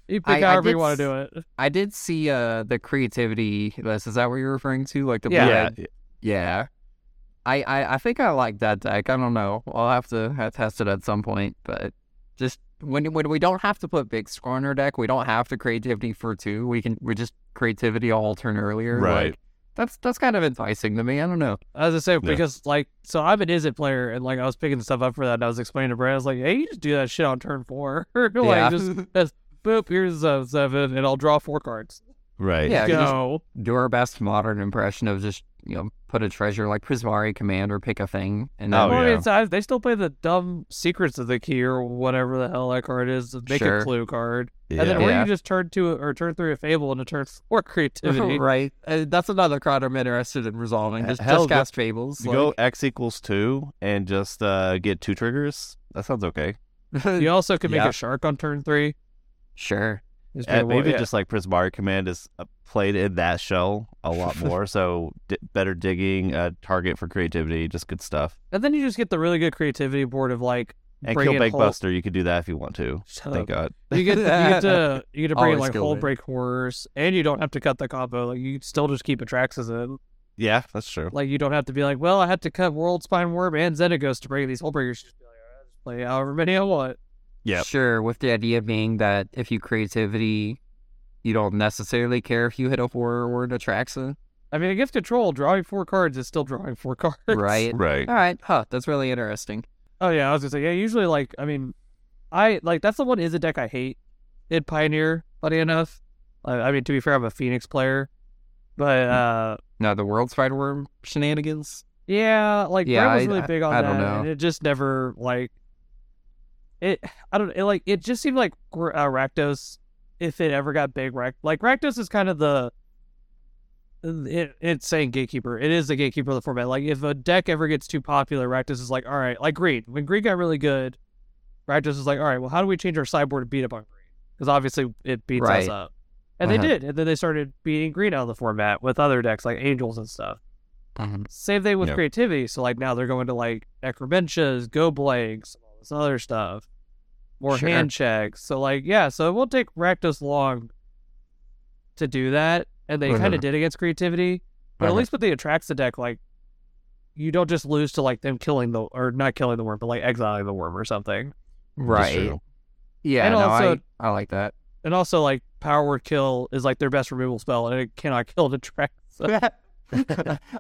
you pick however you want to do it. I did see the creativity list. Is that what you're referring to? Like the blue-red? Yeah. I think I like that deck. I don't know. I'll have to test it at some point. But just when we don't have to put big score on our deck, we don't have to creativity for 2. We just creativity all turn earlier, right? Like, That's kind of enticing to me. I don't know. As I say, because like, so I'm an Izzet player, and like I was picking stuff up for that, and I was explaining to Brad, I was like, hey, you just do that shit on turn 4. Like, just boop, here's 7, and I'll draw 4 cards. Right. Yeah. Go. Do our best modern impression of just, you know, put a treasure like Prismari command or pick a thing. And then, they still play the dumb Secrets of the Key or whatever the hell that card is. Make a clue card. Yeah. And then you just turn 2 or turn 3 a Fable and a turn 4 creativity. Right. That's another card I'm interested in resolving. Just cast Fables. You go X=2 and just get 2 triggers. That sounds okay. You also could make a Shark on turn 3. Sure. Maybe just like Prismari Command is played in that shell a lot more, so better digging, target for creativity, just good stuff. And then you just get the really good creativity board of like... And Kill Bank Buster, you could do that if you want to. Thank God. You get to bring in like Hull Break Horrors, and you don't have to cut the combo. Like, you still just keep Atraxas in. Yeah, that's true. Like, you don't have to be like, well, I had to cut World Spine Worm and Xenagos to bring these Hull Breakers. Just be like, all right, just play however many I want. Yeah, sure. With the idea being that if you creativity, you don't necessarily care if you hit a 4 or an Atraxa. I mean, against control, drawing 4 cards is still drawing 4 cards. Right. All right. Huh. That's really interesting. Oh yeah, I was gonna say. Yeah, usually like, I mean, I like that's the one is a deck I hate in Pioneer. Funny enough, I mean, to be fair, I'm a Phoenix player, but no, the World Spider Worm shenanigans. Yeah, like I was really big on that, don't know. And it just never like. It just seemed like Rakdos, if it ever got big, like Rakdos is kind of it's saying gatekeeper. It is the gatekeeper of the format. Like, if a deck ever gets too popular, Rakdos is like, all right, like Green. When Green got really good, Rakdos is like, all right, well, how do we change our sideboard to beat up on Green? Because obviously it beats us up. And they did. And then they started beating Green out of the format with other decks like Angels and stuff. Same thing with creativity. So like now they're going to like Necrobenchas, Go Blanks, some other stuff, more hand checks. So like, yeah, so it won't take Rakdos long to do that, and they kind of did against creativity, but at least with the Atraxa deck, like you don't just lose to like them killing the, or not killing the worm, but like exiling the worm or something. Right. Yeah. And no, also, I like that. And also like Power Word Kill is like their best removal spell, and it cannot kill the track. So.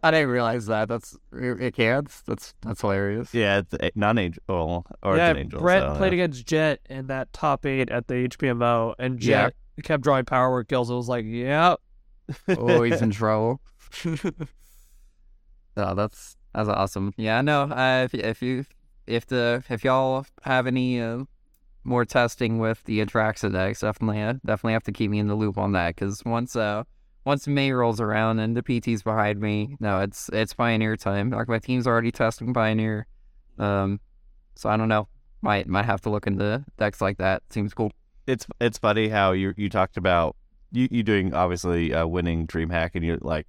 I didn't realize that. It can. That's hilarious. Yeah, it's not an angel or yeah, it's an angel. Brett played against Jet in that top 8 at the HPMO, and Jet kept drawing Power Word Kills. It was like, yep. Oh, he's in trouble. Oh, that's awesome. Yeah, no. If y'all have any more testing with the Atraxa decks, definitely have to keep me in the loop on that, because once May rolls around and the PT's behind me, no, it's Pioneer time. Like my team's already testing Pioneer, so I don't know. Might have to look into decks like that. Seems cool. It's funny how you talked about you doing obviously winning DreamHack, and you're like.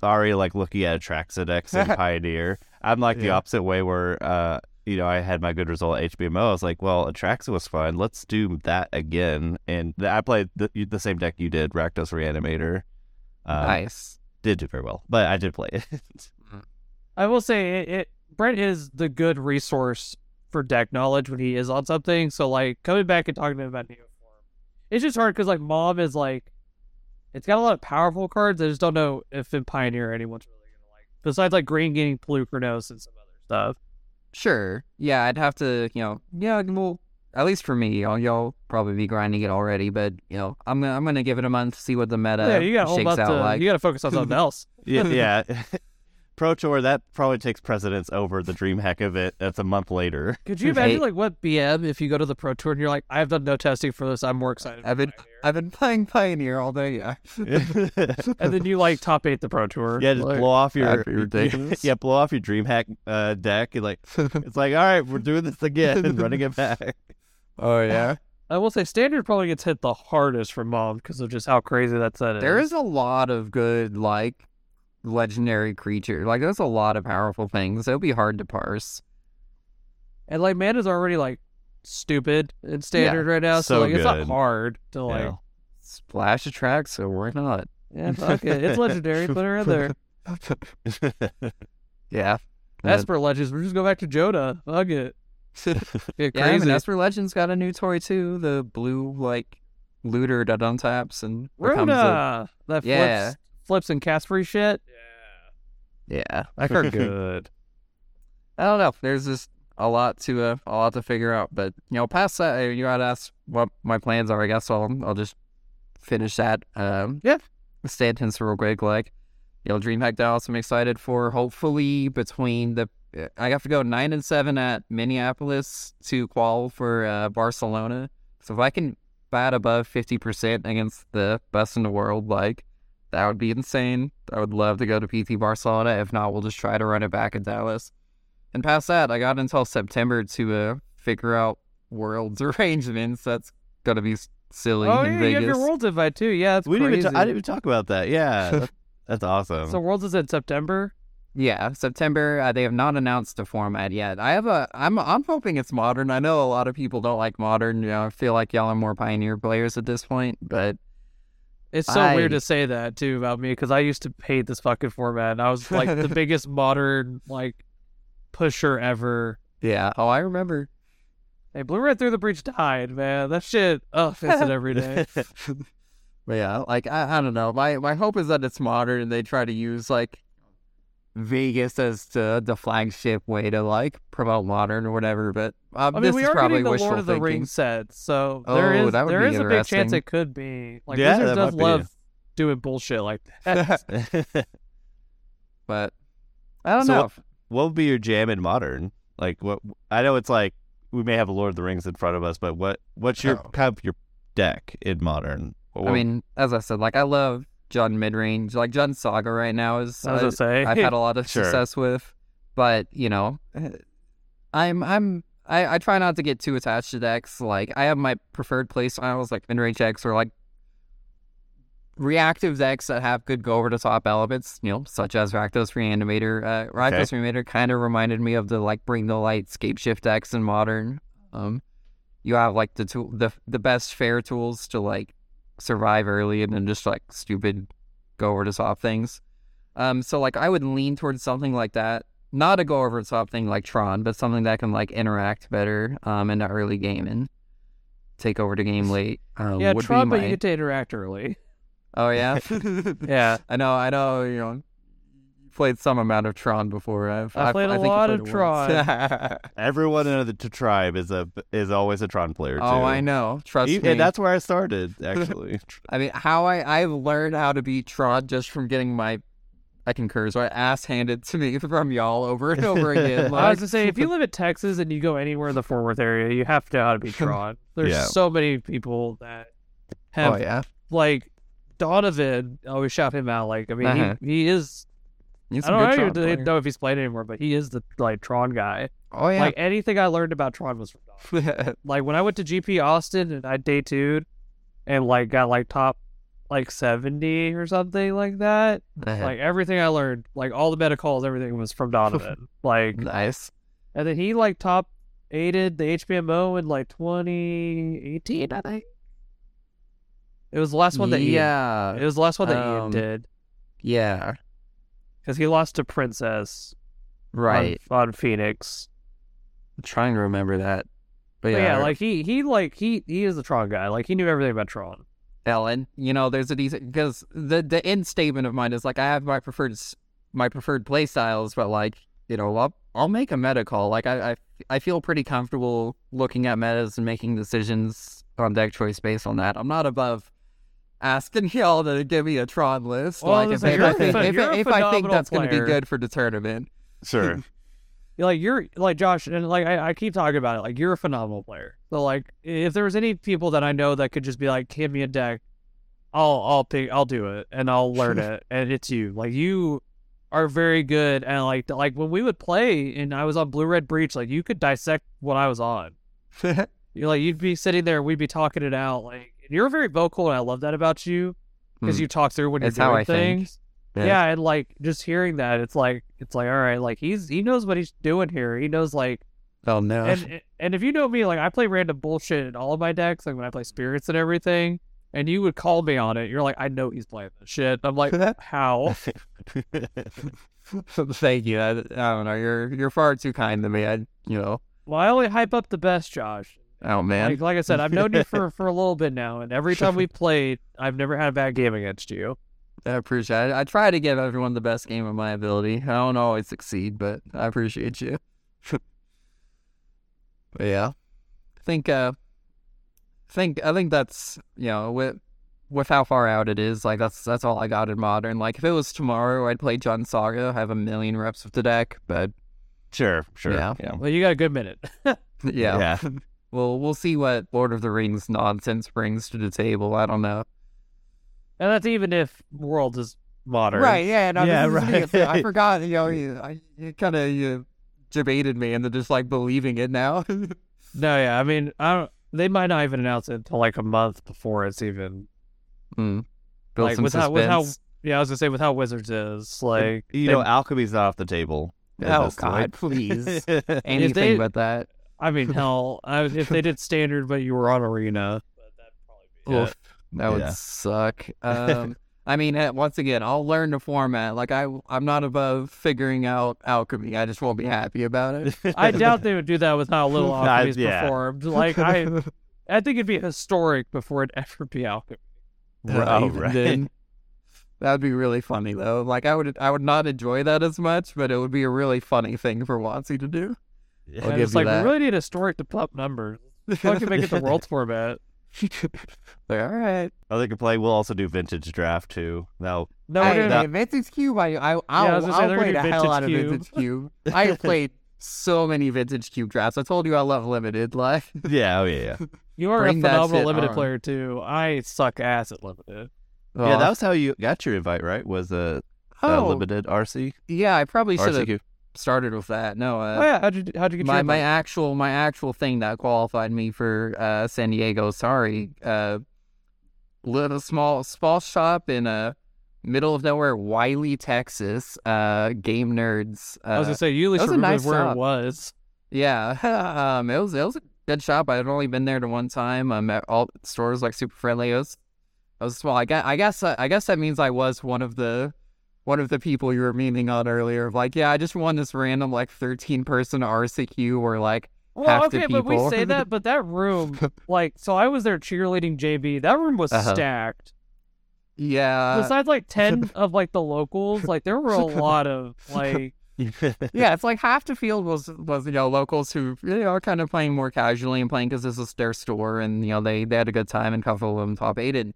Sorry, like looking at Atraxa decks and Pioneer. I'm like the opposite way where, I had my good result at HBMO. I was like, well, Atraxa was fun. Let's do that again. And I played the same deck you did, Rakdos Reanimator. Nice. Did do very well, but I did play it. I will say, Brent is the good resource for deck knowledge when he is on something. So, like, coming back and talking to him about Neoform, it's just hard because, like, Mom is like, it's got a lot of powerful cards. I just don't know if in Pioneer anyone's really going to like. Besides, like, Green Getting Plukernos and some other stuff. Sure. Yeah, I'd have to, well, at least for me, y'all probably be grinding it already, but, I'm going to give it a month, see what the meta shakes out like. You got to focus on something else. Yeah. Pro Tour, that probably takes precedence over the DreamHack event. That's a month later. Could you imagine, like, what BM if you go to the Pro Tour and you're like, I've done no testing for this, I'm more excited. I've been playing Pioneer all day, and then you, like, top 8 the Pro Tour. Yeah, just blow off your DreamHack deck. And, like, it's like, all right, we're doing this again and running it back. Oh, yeah. I will say Standard probably gets hit the hardest from Mom because of just how crazy that set is. There is a lot of good, like, legendary creature, like there's a lot of powerful things. It'll be hard to parse, and like mana's already like stupid and Standard right now, so like good. It's not hard to like splash a track, so why not? Yeah, fuck it. It's legendary. Put her in there. Yeah, Esper Legends. We'll just go back to Joda. Fuck it. Get crazy. Yeah, even Esper Legends got a new toy too. The blue like looter that untaps and Runa that flips and cast free shit. Yeah, that card good. I don't know. There's just a lot to figure out. But past that, you had asked what my plans are. I guess I'll just finish that. Sentence real quick. Like, DreamHack Dallas. I'm excited for. Hopefully, between I have to go 9-7 at Minneapolis to qual for Barcelona. So if I can bat above 50% against the best in the world, like. That would be insane. I would love to go to PT Barcelona. If not, we'll just try to run it back in Dallas. And past that, I got until September to figure out Worlds arrangements. That's going to be silly. Oh, in Vegas. You have your Worlds invite, too. Yeah, that's crazy. I didn't even talk about that. Yeah, that's awesome. So Worlds is in September? Yeah, September. They have not announced a format yet. I'm hoping it's Modern. I know a lot of people don't like Modern. I feel like y'all are more Pioneer players at this point, but... It's so weird to say that, too, about me, because I used to hate this fucking format. And I was, like, the biggest Modern, like, pusher ever. Yeah. Oh, I remember. Hey, Blue Red Through the Breach died, man. That shit, fits it every day. But, yeah, like, I don't know. My hope is that it's Modern and they try to use, like, Vegas as the flagship way to, like, promote Modern or whatever. But this is probably wishful thinking. I mean, we are getting the Lord of the Rings set, so there is a big chance it could be. Like, Blizzard does love doing bullshit like that. But I don't know. What would be your jam in Modern? Like, what? I know it's like we may have a Lord of the Rings in front of us, but what's your kind of your deck in Modern? I mean, as I said, like, I love Jund midrange, like Jund Saga right now is I've had a lot of success with, but I try not to get too attached to decks. Like, I have my preferred play styles, like midrange decks or like reactive decks that have good go over the top elements, such as Rakdos Reanimator. Rakdos Reanimator kind of reminded me of the like Bring the Light scape shift decks in Modern. You have like the best fair tools to like survive early and then just like stupid go over the top things, so like I would lean towards something like that. not a go over top thing like Tron, but something that can like interact better in the early game and take over the game late. Yeah, would Tron, but you get to interact early. Oh yeah, yeah. I know. You know, played some amount of Tron before. I played a lot of Tron. Everyone in the tribe is always a Tron player too. Oh, I know. Trust me. And that's where I started actually. I mean, how I learned how to beat Tron just from getting my ass handed to me from y'all over and over again. Like, I was gonna say, if you live in Texas and you go anywhere in the Fort Worth area, you have to know how to beat Tron. There's so many people that have like Donovan. I always shout him out. Like, I mean, he is. I don't know if he's played anymore, but he is the like Tron guy. Oh yeah. Like anything I learned about Tron was from Donovan. Like when I went to GP Austin and I day 2'd and like got like top like 70 or something like that. Like everything I learned, like all the meta calls, everything was from Donovan. Like nice. And then he like top 8'd the HPMO in like 2018, I think. It was the last one that Ian. It was the last one that Ian did. Yeah. Because he lost to Princess, right, on Phoenix. I'm trying to remember that, but yeah, like he is the Tron guy. Like he knew everything about Tron. Ellen, you know, there's a decent, because the end statement of mine is like I have my preferred play styles, but like, you know, I'll make a meta call. Like I feel pretty comfortable looking at metas and making decisions on deck choice based on that. I'm not above asking y'all to give me a Tron list. Well, like if I think that's going to be good for the tournament. Sure. you're like Josh, and like I keep talking about it. Like you're a phenomenal player. So like if there was any people that I know that could just be like, hand me a deck, I'll do it and I'll learn it. And it's you. Like you are very good. And like when we would play and I was on Blue Red Breach, like you could dissect what I was on. You'd be sitting there, we'd be talking it out. Like you're very vocal, and I love that about you because you talk through when you're doing things. Yeah, and like just hearing that, it's like all right, like he knows what he's doing here. He knows like and if you know me, like I play random bullshit in all of my decks. Like when I play spirits and everything, and you would call me on it, you're like, I know he's playing this shit. I'm like, how? Thank you. I don't know. You're far too kind to me. Well, I only hype up the best, Josh. Oh man! Like I said, I've known you for a little bit now, and every time we played, I've never had a bad game against you. I appreciate it. I try to give everyone the best game of my ability. I don't always succeed, but I appreciate you. But yeah, I think that's, you know, with how far out it is, like that's all I got in modern. Like if it was tomorrow, I'd play Jund Saga. I have a million reps of the deck, but sure, yeah. Well, you got a good minute. Yeah. Well, we'll see what Lord of the Rings nonsense brings to the table. I don't know. And that's even if World is modern. Right, yeah. No, yeah, right. I forgot, you kind of debated me into just, like, believing it now. No, yeah, I mean, they might not even announce it until, like, a month before it's even... Build like, some suspense. I was going to say, with how Wizards is, like... Alchemy's off the table. Oh, God, please. Anything but that. I mean, hell, if they did standard, but you were on Arena, that'd probably be it. That would suck. I mean, once again, I'll learn the format. Like, I'm not above figuring out Alchemy. I just won't be happy about it. I doubt they would do that with how little Alchemy's performed. Like, I think it'd be historic before it'd ever be Alchemy. Right. Then, that'd be really funny, though. Like, I would not enjoy that as much, but it would be a really funny thing for Watsy to do. Yeah, and it's like, we really need a story to pop numbers. How can make it the world format? Like, all right. Oh, they can play. We'll also do vintage draft too. Vintage Cube. I'll play the hell out of vintage Cube. I played so many vintage Cube drafts. I told you I love limited. Like, yeah. You are a phenomenal limited player too. I suck ass at limited. Oh. Yeah, that was how you got your invite, right? Was a limited RC? Yeah, I probably should have started with that. How'd you get my actual thing that qualified me for San Diego? Little small shop in middle of nowhere, Wiley, Texas. Game nerds. I was gonna say, you at least remember nice where shop. It was. Yeah, it was a good shop. I had only been there to one time. At all stores like super friendly. I was small. I guess that means I was one of the one of the people you were memeing on earlier of like, yeah, I just won this random like 13-person RCQ or like half the people. Well, okay, but we say that, but that room, like, so I was there cheerleading JB. That room was stacked. Yeah. Besides like 10 of like the locals, like there were a lot of like. Yeah, it's like half the field was you know, locals who really are kind of playing more casually and playing because this is their store and, you know, they had a good time and a couple of them top 8'd.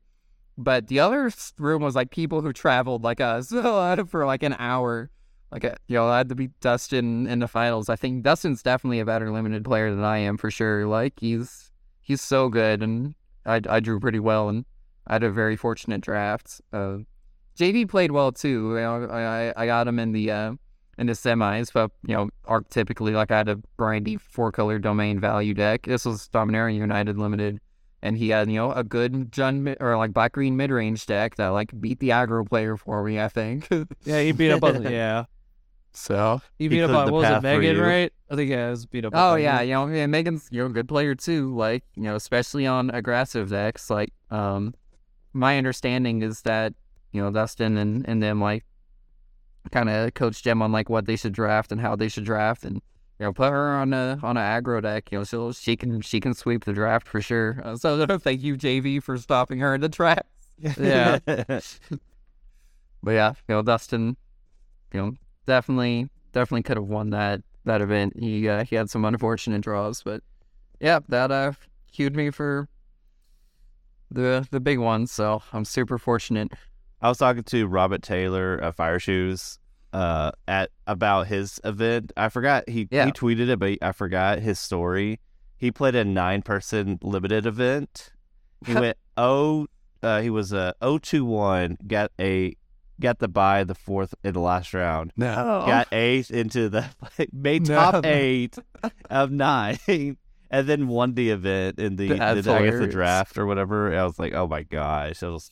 But the other room was like people who traveled like us for like an hour. Like, you know, I had to beat Dustin in the finals. I think Dustin's definitely a better limited player than I am for sure. Like he's so good, and I drew pretty well, and I had a very fortunate draft. JV played well too. You know, I got him in the semis, but you know, archetypically, like I had a brandy 4-color domain value deck. This was Dominaria United Limited, and he had, you know, a good black green mid range deck that like beat the aggro player for me, I think. Yeah, he beat up on So he beat up on Megan, right? I think it was beat up. Oh yeah, you know, and Megan's, you know, a good player too. Like, you know, especially on aggressive decks. Like, my understanding is that, you know, Dustin and them like kind of coached them on like what they should draft and how they should draft, and you know, put her on an aggro deck. You know, so she can sweep the draft for sure. So thank you, JV, for stopping her in the draft. Yeah, but yeah, you know, Dustin, you know, definitely could have won that event. He had some unfortunate draws, but yeah, that cued me for the big one. So I'm super fortunate. I was talking to Robert Taylor of Fire Shoes about his event. I forgot he tweeted it, but I forgot his story. He played a 9-person limited event. He went he was 0-2-1, got the bye the fourth in the last round. No, got eighth into the top 8 of 9. And then won the event in the I guess the draft or whatever. I was like, oh my gosh, it was.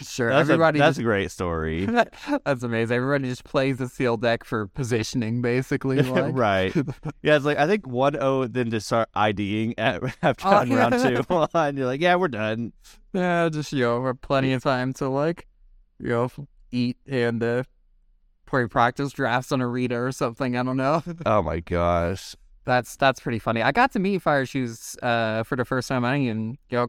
Sure, that's a great story. That's amazing. Everybody just plays the seal deck for positioning, basically. Like. Right? Yeah, it's like I think 1-0, then just start IDing after round 2-1. You're like, yeah, we're done. Yeah, just, you know, we're plenty of time to like, you know, eat and play practice drafts on Arena or something. I don't know. Oh my gosh, that's pretty funny. I got to meet Fire Shoes for the first time. I didn't, you know,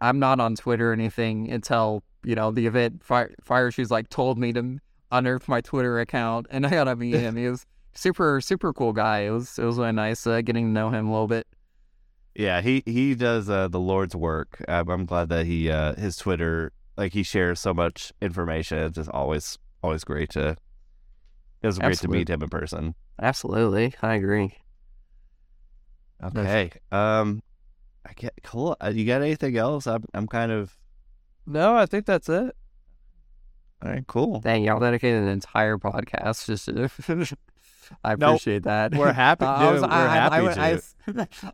I'm not on Twitter or anything until, you know, the event. Fire Shoes like told me to unearth my Twitter account, and I gotta meet him. He was super cool guy. It was really nice getting to know him a little bit. Yeah, he does the Lord's work. I'm glad that he his Twitter, like, he shares so much information. It's just always great to. It was great to meet him in person. Absolutely, I agree. Okay, I get cool. You got anything else? I'm kind of. No, I think that's it. All right, cool. Dang, y'all dedicated an entire podcast just to... I appreciate that. We're happy to.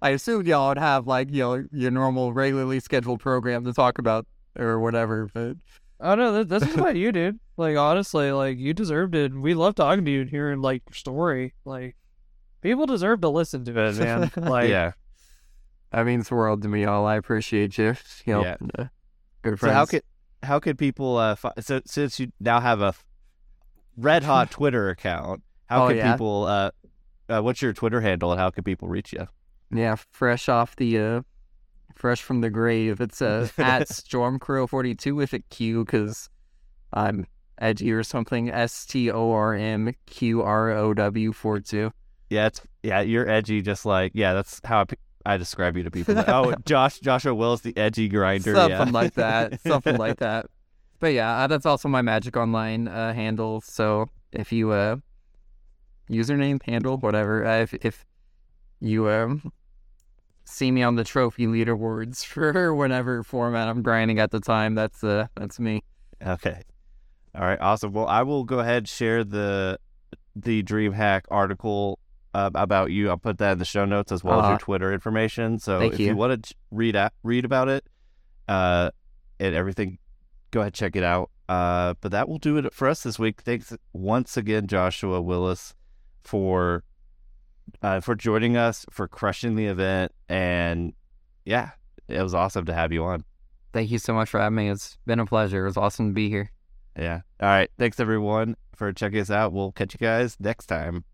I assumed y'all would have, like, you know, your normal regularly scheduled program to talk about or whatever, but... Oh, no, this is about you, dude. Like, honestly, like, you deserved it. We love talking to you and hearing, like, your story. Like, people deserve to listen to it, man. Like, yeah. That means the world to me, y'all. I appreciate you. You know, yeah. Good friends. So how could people so since you now have a red hot Twitter account, how could people what's your Twitter handle and how could people reach you? Yeah, fresh from the grave. It's at Stormcrow42 with a Q because I'm edgy or something. STORMQROW42. Yeah, you're edgy, just like, yeah, that's how I describe you to people. Like, oh, Joshua Willis, the edgy grinder. Something like that. Something like that. But yeah, that's also my Magic Online handle. So if you, username, handle, whatever, if you see me on the trophy leaderboards for whatever format I'm grinding at the time, that's me. Okay. All right. Awesome. Well, I will go ahead and share the DreamHack article about you. I'll put that in the show notes as well as your Twitter information. So if you want to read about it and everything, go ahead and check it out. But that will do it for us this week. Thanks once again, Joshua Willis, for joining us, for crushing the event, and yeah, it was awesome to have you on. Thank you so much for having me. It's been a pleasure. It was awesome to be here. Yeah. All right. Thanks, everyone, for checking us out. We'll catch you guys next time.